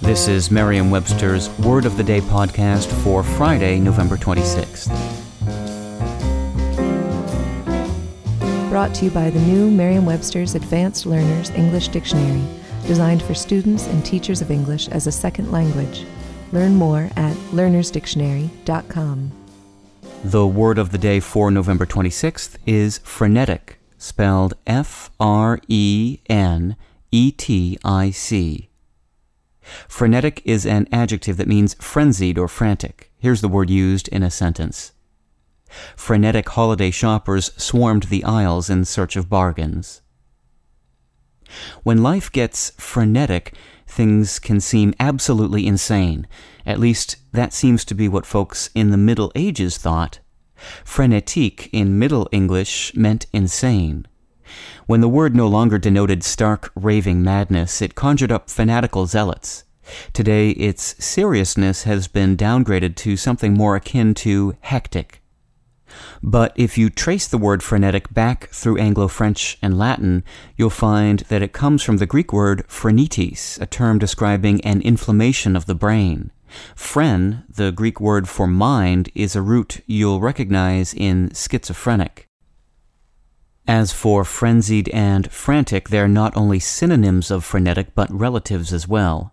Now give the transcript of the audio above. This is Merriam-Webster's Word of the Day podcast for Friday, November 26th. Brought to you by the new Merriam-Webster's Advanced Learners English Dictionary, designed for students and teachers of English as a second language. Learn more at learnersdictionary.com. The word of the day for November 26th is frenetic, spelled F-R-E-N-E-T-I-C. Frenetic is an adjective that means frenzied or frantic. Here's the word used in a sentence. Frenetic holiday shoppers swarmed the aisles in search of bargains. When life gets frenetic, things can seem absolutely insane. At least that seems to be what folks in the Middle Ages thought. Frenetique in Middle English meant insane. When the word no longer denoted stark, raving madness, it conjured up fanatical zealots. Today, its seriousness has been downgraded to something more akin to hectic. But if you trace the word frenetic back through Anglo-French and Latin, you'll find that it comes from the Greek word phrenitis, a term describing an inflammation of the brain. Phren, the Greek word for mind, is a root you'll recognize in schizophrenic. As for frenzied and frantic, they're not only synonyms of frenetic, but relatives as well.